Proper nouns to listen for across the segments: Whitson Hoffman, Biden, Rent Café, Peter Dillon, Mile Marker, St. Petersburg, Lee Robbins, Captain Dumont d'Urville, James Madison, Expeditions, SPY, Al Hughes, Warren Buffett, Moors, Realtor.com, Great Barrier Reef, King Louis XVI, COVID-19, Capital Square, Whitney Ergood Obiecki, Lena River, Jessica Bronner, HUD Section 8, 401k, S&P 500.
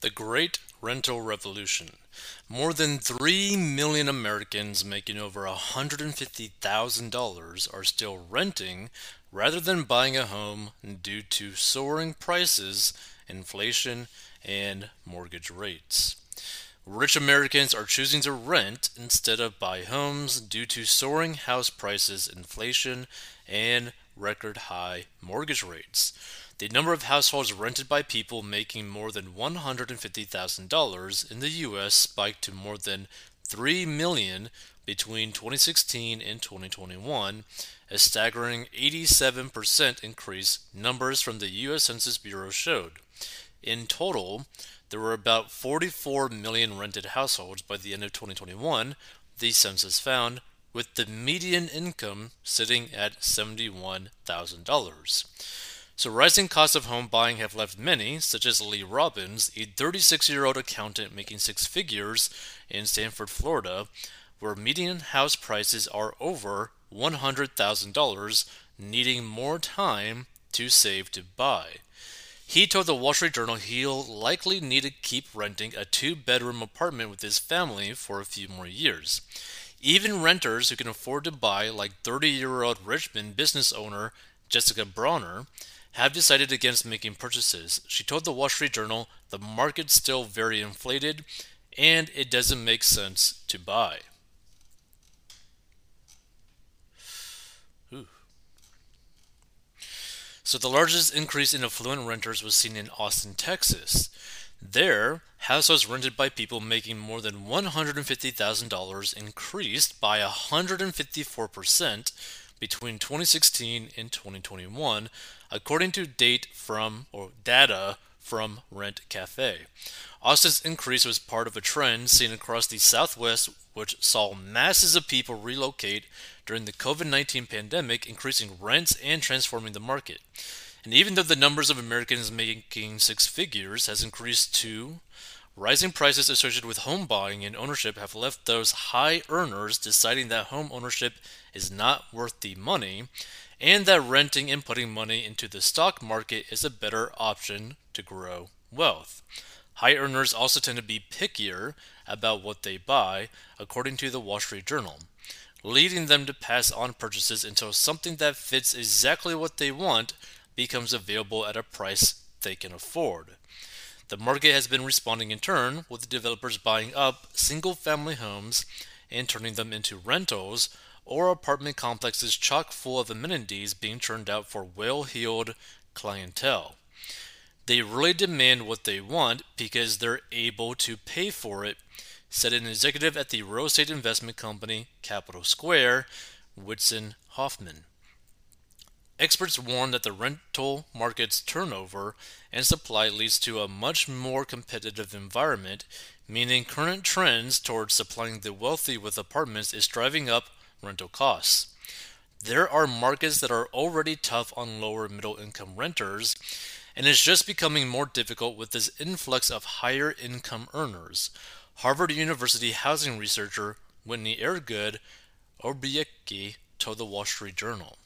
The Great Rental Revolution. More than 3 million Americans making over $150,000 are still renting rather than buying a home due to soaring prices, inflation, and mortgage rates. Rich Americans are choosing to rent instead of buy homes due to soaring house prices, inflation, and record high mortgage rates. The number of households rented by people making more than $150,000 in the U.S. spiked to more than 3 million between 2016 and 2021, a staggering 87% increase, numbers from the U.S. Census Bureau showed. In total, there were about 44 million rented households by the end of 2021, the census found, with the median income sitting at $71,000. So rising costs of home buying have left many, such as Lee Robbins, a 36-year-old accountant making six figures in Sanford, Florida, where median house prices are over $100,000, needing more time to save to buy. He told the Wall Street Journal he'll likely need to keep renting a two-bedroom apartment with his family for a few more years. Even renters who can afford to buy, like 30-year-old Richmond business owner Jessica Bronner, have decided against making purchases. She told the Wall Street Journal the market's still very inflated and it doesn't make sense to buy. Ooh. So the largest increase in affluent renters was seen in Austin, Texas. There, households rented by people making more than $150,000 increased by 154% between 2016 and 2021, according to data from Rent Café. Austin's increase was part of a trend seen across the Southwest, which saw masses of people relocate during the COVID-19 pandemic, increasing rents and transforming the market. And even though the numbers of Americans making six figures has increased too, rising prices associated with home buying and ownership have left those high earners deciding that home ownership is not worth the money and that renting and putting money into the stock market is a better option to grow wealth. High earners also tend to be pickier about what they buy, according to the Wall Street Journal, leading them to pass on purchases until something that fits exactly what they want becomes available at a price they can afford. The market has been responding in turn, with developers buying up single-family homes and turning them into rentals, or apartment complexes chock full of amenities being churned out for well-heeled clientele. They really demand what they want because they're able to pay for it, said an executive at the real estate investment company Capital Square, Whitson Hoffman. Experts warn that the rental market's turnover and supply leads to a much more competitive environment, meaning current trends towards supplying the wealthy with apartments is driving up rental costs. There are markets that are already tough on lower middle-income renters, and it's just becoming more difficult with this influx of higher-income earners. Harvard University housing researcher Whitney Ergood Obiecki told the Wall Street Journal.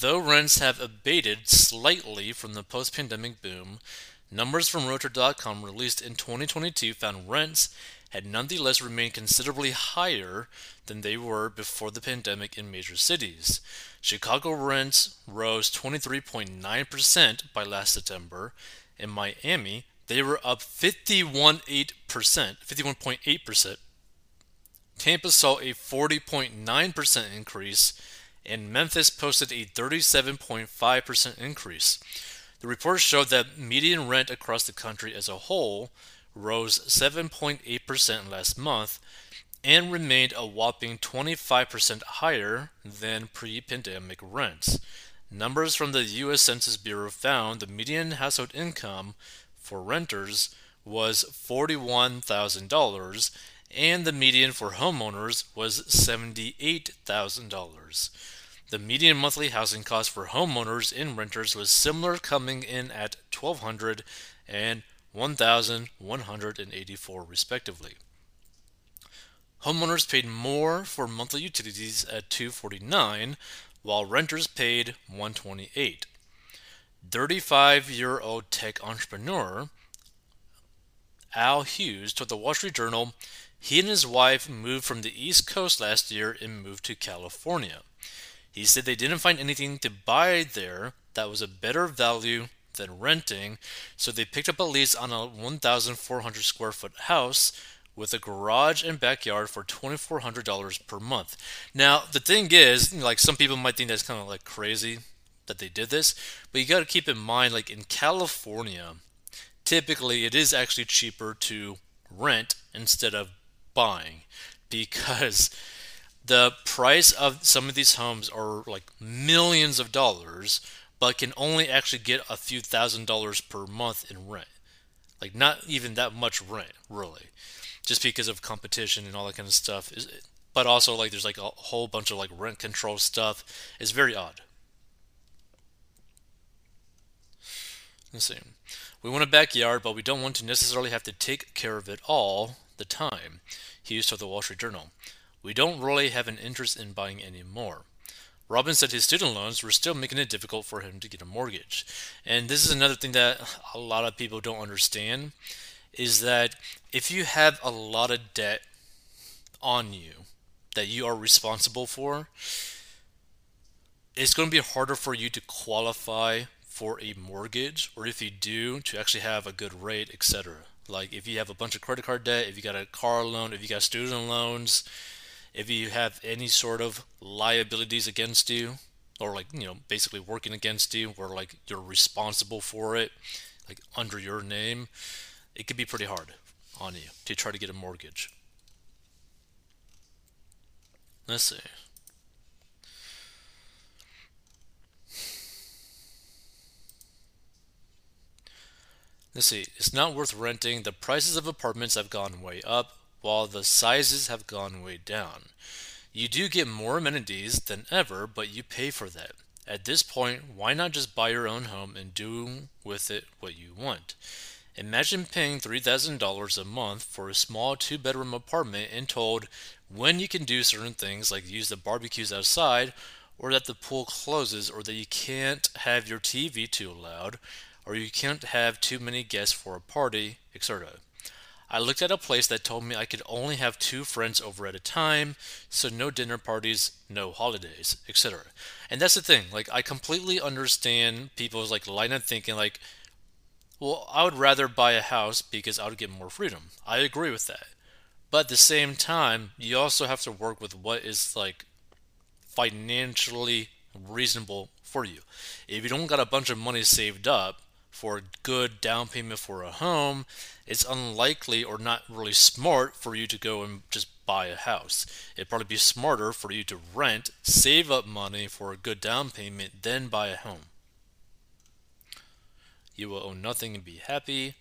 Though rents have abated slightly from the post-pandemic boom, numbers from Realtor.com released in 2022 found rents had nonetheless remained considerably higher than they were before the pandemic in major cities. Chicago rents rose 23.9% by last September. In Miami, they were up 51.8%. Tampa saw a 40.9% increase, and Memphis posted a 37.5% increase. The report showed that median rent across the country as a whole rose 7.8% last month and remained a whopping 25% higher than pre-pandemic rents. Numbers from the U.S. Census Bureau found the median household income for renters was $41,000, and the median for homeowners was $78,000. The median monthly housing cost for homeowners and renters was similar, coming in at $1,200 and $1,184 respectively. Homeowners paid more for monthly utilities at $249, while renters paid $128. 35-year-old tech entrepreneur Al Hughes told the Wall Street Journal he and his wife moved from the East Coast last year and moved to California. He said they didn't find anything to buy there that was a better value than renting, so they picked up a lease on a 1,400 square foot house with a garage and backyard for $2,400 per month. Now, the thing is, like, some people might think that's kind of like crazy that they did this, but you got to keep in mind, like, in California, typically it is actually cheaper to rent instead of buying, because the price of some of these homes are like millions of dollars, but can only actually get a few $1,000s per month in rent. Like, not even that much rent, really, just because of competition and all that kind of stuff. But also, like, there's like a whole bunch of like rent control stuff. It's very odd. Let's see. We want a backyard, but we don't want to necessarily have to take care of it all the time, Hughes told the Wall Street Journal. We don't really have an interest in buying anymore. Robbins said his student loans were still making it difficult for him to get a mortgage. And this is another thing that a lot of people don't understand, is that if you have a lot of debt on you that you are responsible for, it's going to be harder for you to qualify for a mortgage, or if you do, to actually have a good rate, etc. Like, if you have a bunch of credit card debt, if you got a car loan, if you got student loans, if you have any sort of liabilities against you, or like, you know, basically working against you, or like you're responsible for it, like under your name, it could be pretty hard on you to try to get a mortgage. Let's see. It's not worth renting. The prices of apartments have gone way up, while the sizes have gone way down. You do get more amenities than ever, but you pay for that. At this point, why not just buy your own home and do with it what you want? Imagine paying $3,000 a month for a small two-bedroom apartment and told when you can do certain things, like use the barbecues outside, or that the pool closes, or that you can't have your TV too loud, or you can't have too many guests for a party, etc. I looked at a place that told me I could only have 2 friends over at a time, so no dinner parties, no holidays, etc. And that's the thing, like, I completely understand people's like line of thinking, like, well, I would rather buy a house because I would get more freedom. I agree with that. But at the same time, you also have to work with what is like financially reasonable for you. If you don't got a bunch of money saved up for a good down payment for a home, it's unlikely or not really smart for you to go and just buy a house. It'd probably be smarter for you to rent, save up money for a good down payment, then buy a home. You will own nothing and be happy.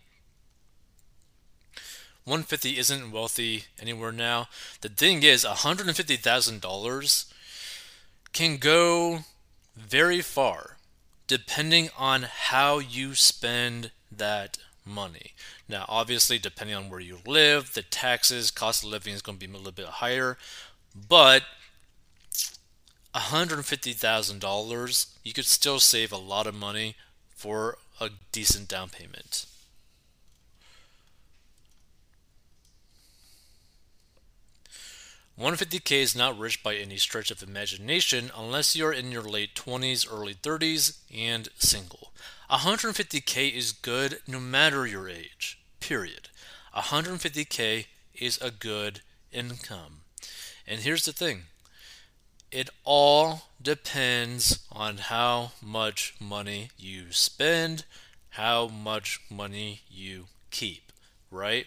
150 isn't wealthy anywhere now. The thing is, $150,000 can go very far, depending on how you spend that money. Now, obviously, depending on where you live, the taxes, cost of living is going to be a little bit higher, but $150,000, you could still save a lot of money for a decent down payment. $150,000 is not rich by any stretch of imagination unless you're in your late 20s, early 30s, and single. $150,000 is good no matter your age, period. $150,000 is a good income. And here's the thing. It all depends on how much money you spend, how much money you keep, right?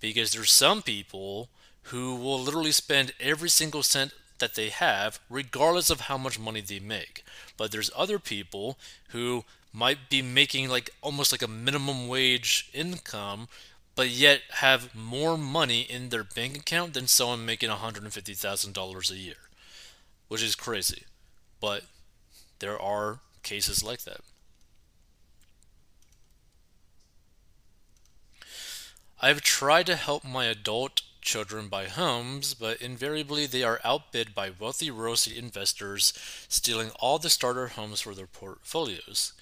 Because there's some people who will literally spend every single cent that they have, regardless of how much money they make. But there's other people who might be making like almost like a minimum wage income, but yet have more money in their bank account than someone making $150,000 a year, which is crazy. But there are cases like that. I've tried to help my adult children buy homes, but invariably they are outbid by wealthy real estate investors stealing all the starter homes for their portfolios.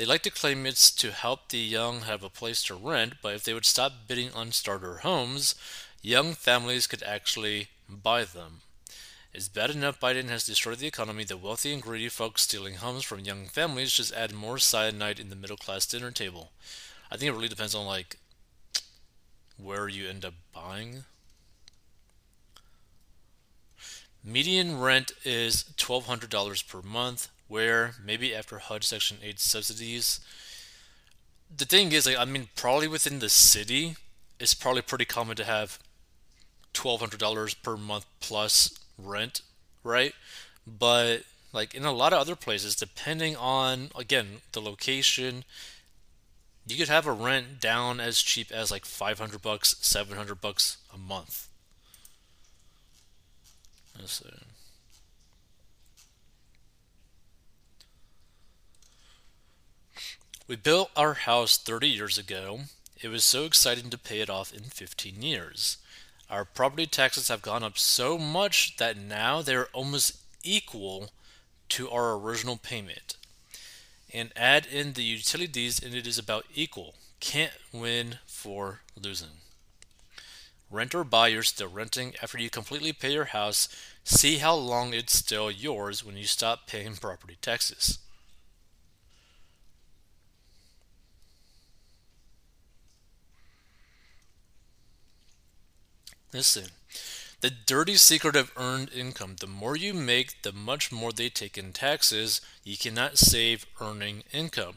They like to claim it's to help the young have a place to rent, but if they would stop bidding on starter homes, young families could actually buy them. It's bad enough Biden has destroyed the economy. The wealthy and greedy folks stealing homes from young families just add more cyanide in the middle class dinner table. I think it really depends on like where you end up buying. Median rent is $1,200 per month, where maybe after HUD Section 8 subsidies. The thing is, like, I mean, probably within the city, it's probably pretty common to have $1,200 per month plus rent, right? But like in a lot of other places, depending on, again, the location, you could have a rent down as cheap as like $500, $700 a month. Let's see. We built our house 30 years ago. It was so exciting to pay it off in 15 years. Our property taxes have gone up so much that now they're almost equal to our original payment. And add in the utilities and it is about equal. Can't win for losing. Rent or buy, you're still renting. After you completely pay your house, see how long it's still yours when you stop paying property taxes. Listen, the dirty secret of earned income. The more you make, the much more they take in taxes. You cannot save earning income.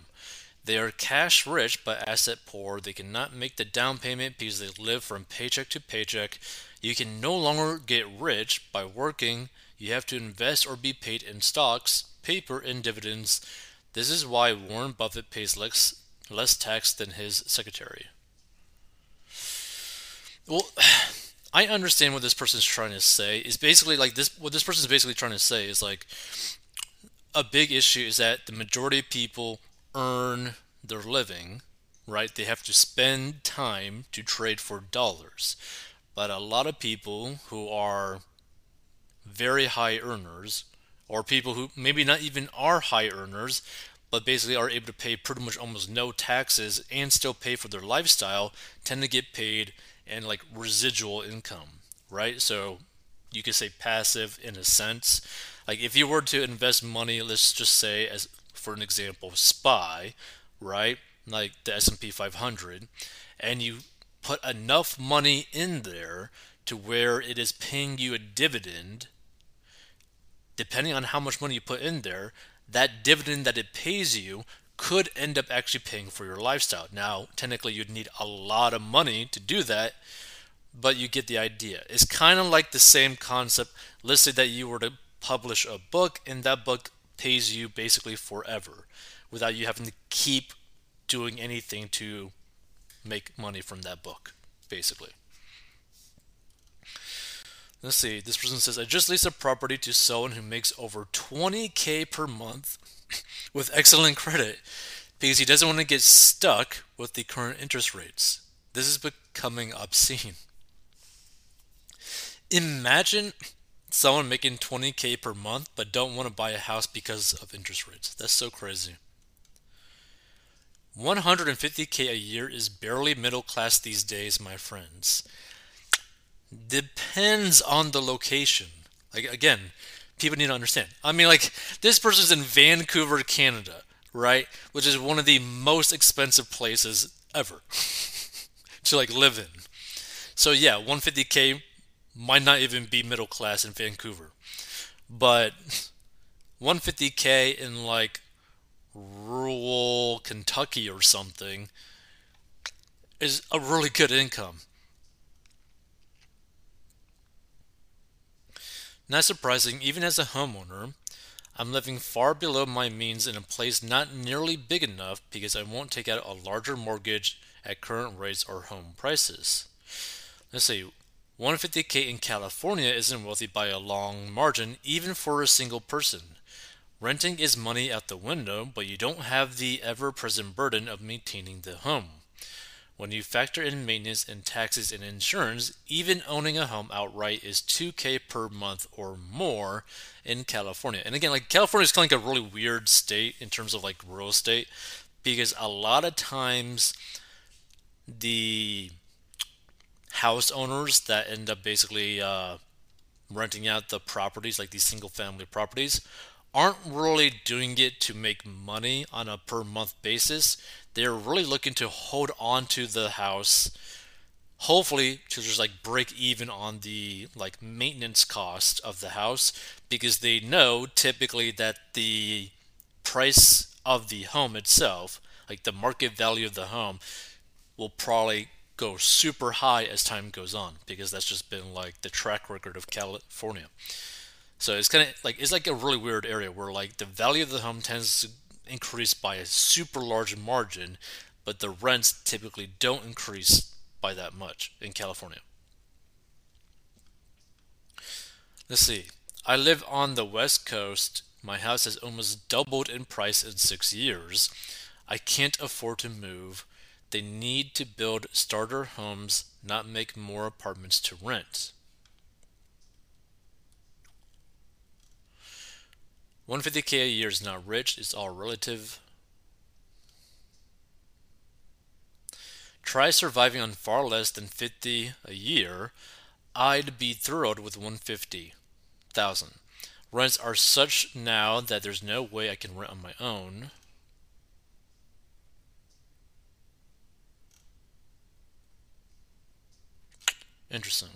They are cash rich but asset poor. They cannot make the down payment because they live from paycheck to paycheck. You can no longer get rich by working. You have to invest or be paid in stocks, paper, and dividends. This is why Warren Buffett pays less tax than his secretary. Well, I understand what this person's trying to say. Is basically like this. What this person's basically trying to say is like a big issue is that the majority of people earn their living, right? They have to spend time to trade for dollars. But a lot of people who are very high earners, or people who maybe not even are high earners, but basically are able to pay pretty much almost no taxes and still pay for their lifestyle, tend to get paid and like residual income, right? So you could say passive in a sense. Like if you were to invest money, let's just say as for an example, SPY, right? Like the S&P 500, and you put enough money in there to where it is paying you a dividend, depending on how much money you put in there, that dividend that it pays you could end up actually paying for your lifestyle. Now, technically, you'd need a lot of money to do that, but you get the idea. It's kind of like the same concept. Let's say that you were to publish a book, and that book pays you basically forever without you having to keep doing anything to make money from that book, basically. Let's see. This person says, I just leased a property to someone who makes over $20,000 per month with excellent credit because he doesn't want to get stuck with the current interest rates. This is becoming obscene. Imagine someone making $20,000 per month but don't want to buy a house because of interest rates. That's so crazy. $150,000 a year is barely middle class these days, my friends. Depends on the location. Like again, people need to understand. I mean, like this person's in Vancouver, Canada, right? Which is one of the most expensive places ever to like live in. So yeah, $150,000 might not even be middle class in Vancouver, but $150,000 in like rural Kentucky or something is a really good income. Not surprising, even as a homeowner, I'm living far below my means in a place not nearly big enough because I won't take out a larger mortgage at current rates or home prices. Let's see, $150,000 in California isn't wealthy by a long margin, even for a single person. Renting is money out the window, but you don't have the ever-present burden of maintaining the home. When you factor in maintenance and taxes and insurance, even owning a home outright is $2,000 per month or more in California. And again, like California is kind of like a really weird state in terms of like real estate because a lot of times the house owners that end up basically renting out the properties, like these single family properties, aren't really doing it to make money on a per month basis. They're really looking to hold on to the house, hopefully to just like break even on the like maintenance cost of the house, because they know typically that the price of the home itself, like the market value of the home, will probably go super high as time goes on, because that's just been like the track record of California. So it's kind of like, it's like a really weird area where like the value of the home tends to increase by a super large margin, but the rents typically don't increase by that much in California. Let's see. I live on the West Coast. My house has almost doubled in price in 6 years. I can't afford to move. They need to build starter homes, not make more apartments to rent. 150K a year is not rich, it's all relative. Try surviving on far less than 50 a year. I'd be thrilled with 150,000. Rents are such now that there's no way I can rent on my own. Interesting.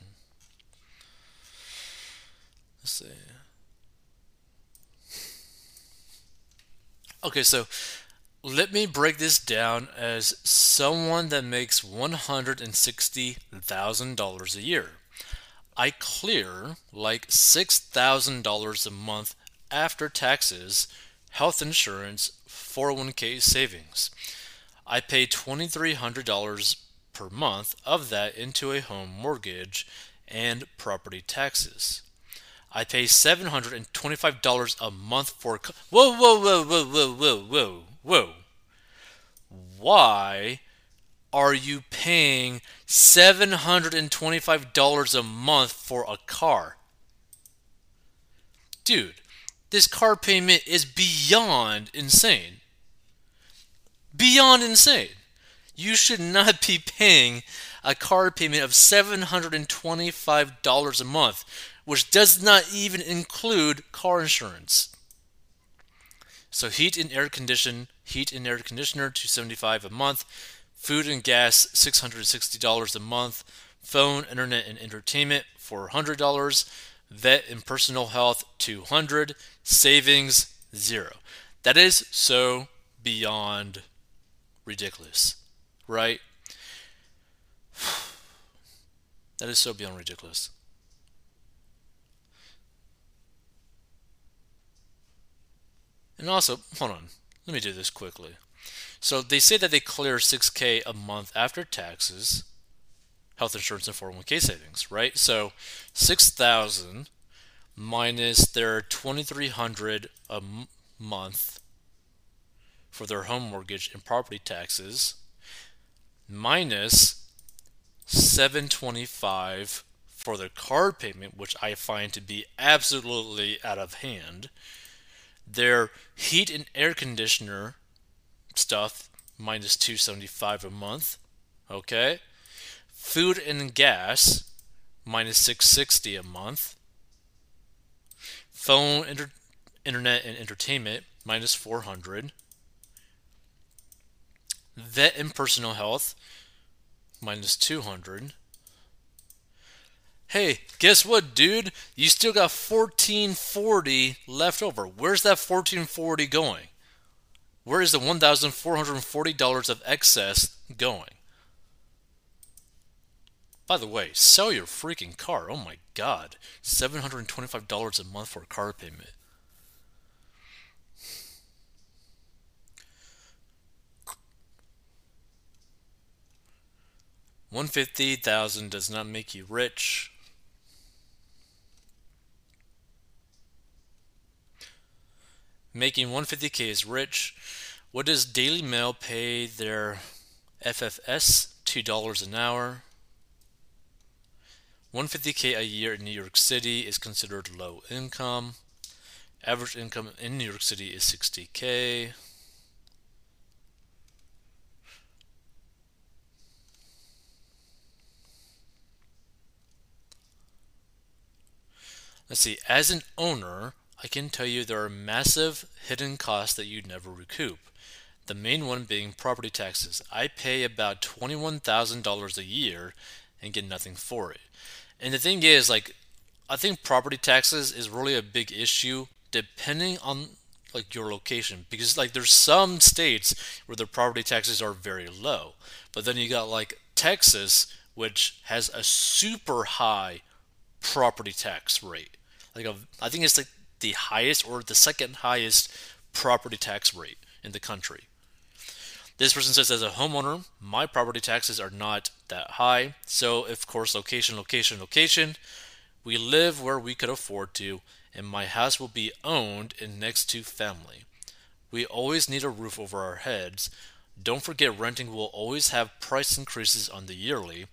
Let's see. Okay, so let me break this down as someone that makes $160,000 a year. I clear like $6,000 a month after taxes, health insurance, 401k savings. I pay $2,300 per month of that into a home mortgage and property taxes. I pay $725 a month for... Whoa. Why are you paying $725 a month for a car? Dude, this car payment is beyond insane. Beyond insane. You should not be paying a car payment of $725 a month, which does not even include car insurance. So heat and air conditioner $275 a month, food and gas $660 a month, phone, internet, and entertainment $400, vet and personal health $200, savings $0. That is so beyond ridiculous, right? That is so beyond ridiculous. And also, hold on, let me do this quickly. So they say that they clear $6,000 a month after taxes, health insurance, and 401k savings, right? So $6,000 minus their $2,300 a month for their home mortgage and property taxes, minus $725 for their car payment, which I find to be absolutely out of hand. Their heat and air conditioner stuff minus $275 a month, okay? Food and gas minus $660 a month. Phone, internet, and entertainment minus $400. Vet and personal health minus $200. Hey, guess what, dude? You still got $1,440 left over. Where's that $1,440 going? Where is the $1,440 of excess going? By the way, sell your freaking car. Oh my God. $725 a month for a car payment. $150,000 does not make you rich. Making $150K is rich. What does Daily Mail pay their FFS? $2 an hour. $150K a year in New York City is considered low income. Average income in New York City is $60K. Let's see, as an owner, I can tell you there are massive hidden costs that you'd never recoup. The main one being property taxes. I pay about $21,000 a year and get nothing for it. And the thing is, like, I think property taxes is really a big issue depending on like your location, because like there's some states where the property taxes are very low, but then you got like Texas, which has a super high property tax rate. Like I think it's like the highest or the second highest property tax rate in the country. This person says, as a homeowner, my property taxes are not that high. So of course, location. We live where we could afford to, and my house will be owned in next to family. We always need a roof over our heads. Don't forget, renting will always have price increases on the yearly,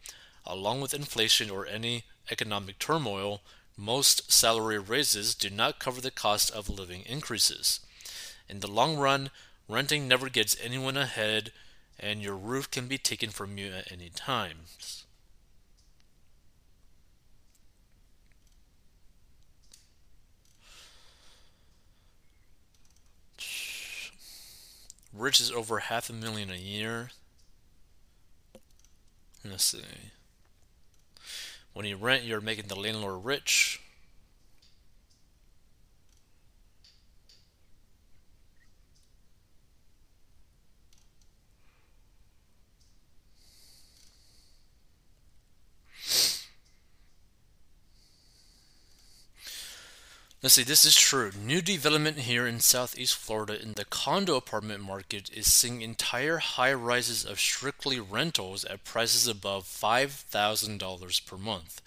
along with inflation or any economic turmoil. Most salary raises do not cover the cost of living increases. In the long run, renting never gets anyone ahead, and your roof can be taken from you at any time. Rich is over $500,000 a year. Let's see. When you rent, you're making the landlord rich. Let's see, this is true. New development here in Southeast Florida in the condo apartment market is seeing entire high rises of strictly rentals at prices above $5,000 per month.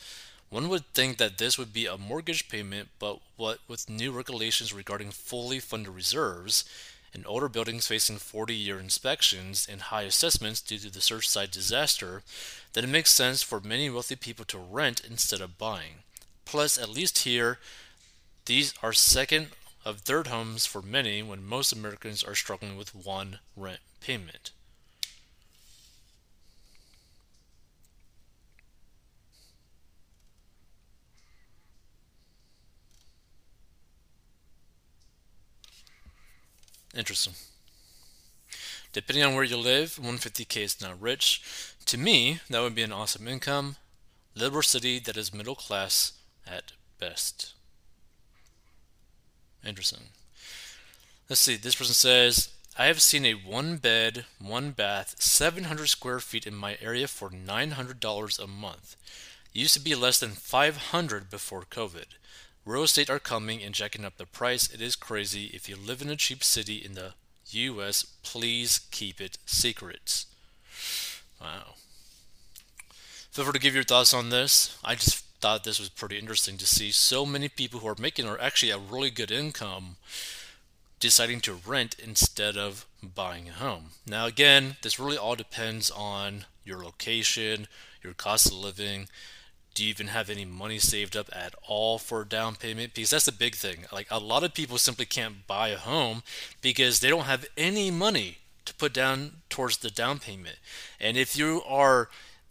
One would think that this would be a mortgage payment, but what with new regulations regarding fully funded reserves and older buildings facing 40-year inspections and high assessments due to the Surfside disaster, then it makes sense for many wealthy people to rent instead of buying. Plus, at least here, these are second of third homes for many when most Americans are struggling with one rent payment. Interesting. Depending on where you live, $150,000 is not rich. To me, that would be an awesome income. Live in a city that is middle class at best. Interesting. Let's see. This person says, I have seen a one bed, one bath, 700 square feet in my area for $900 a month. It used to be less than 500 before COVID. Real estate are coming and jacking up the price. It is crazy. If you live in a cheap city in the U.S., please keep it secret. Wow. Feel free to give your thoughts on this. I just thought this was pretty interesting to see so many people who are making or actually a really good income deciding to rent instead of buying a home. Now again, this really all depends on your location, your cost of living. Do you even have any money saved up at all for a down payment? Because that's the big thing. Like a lot of people simply can't buy a home because they don't have any money to put down towards the down payment. And if you are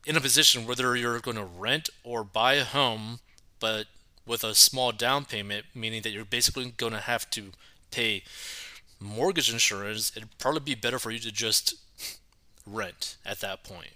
in a position whether you're going to rent or buy a home, but with a small down payment, meaning that you're basically going to have to pay mortgage insurance, it'd probably be better for you to just rent at that point.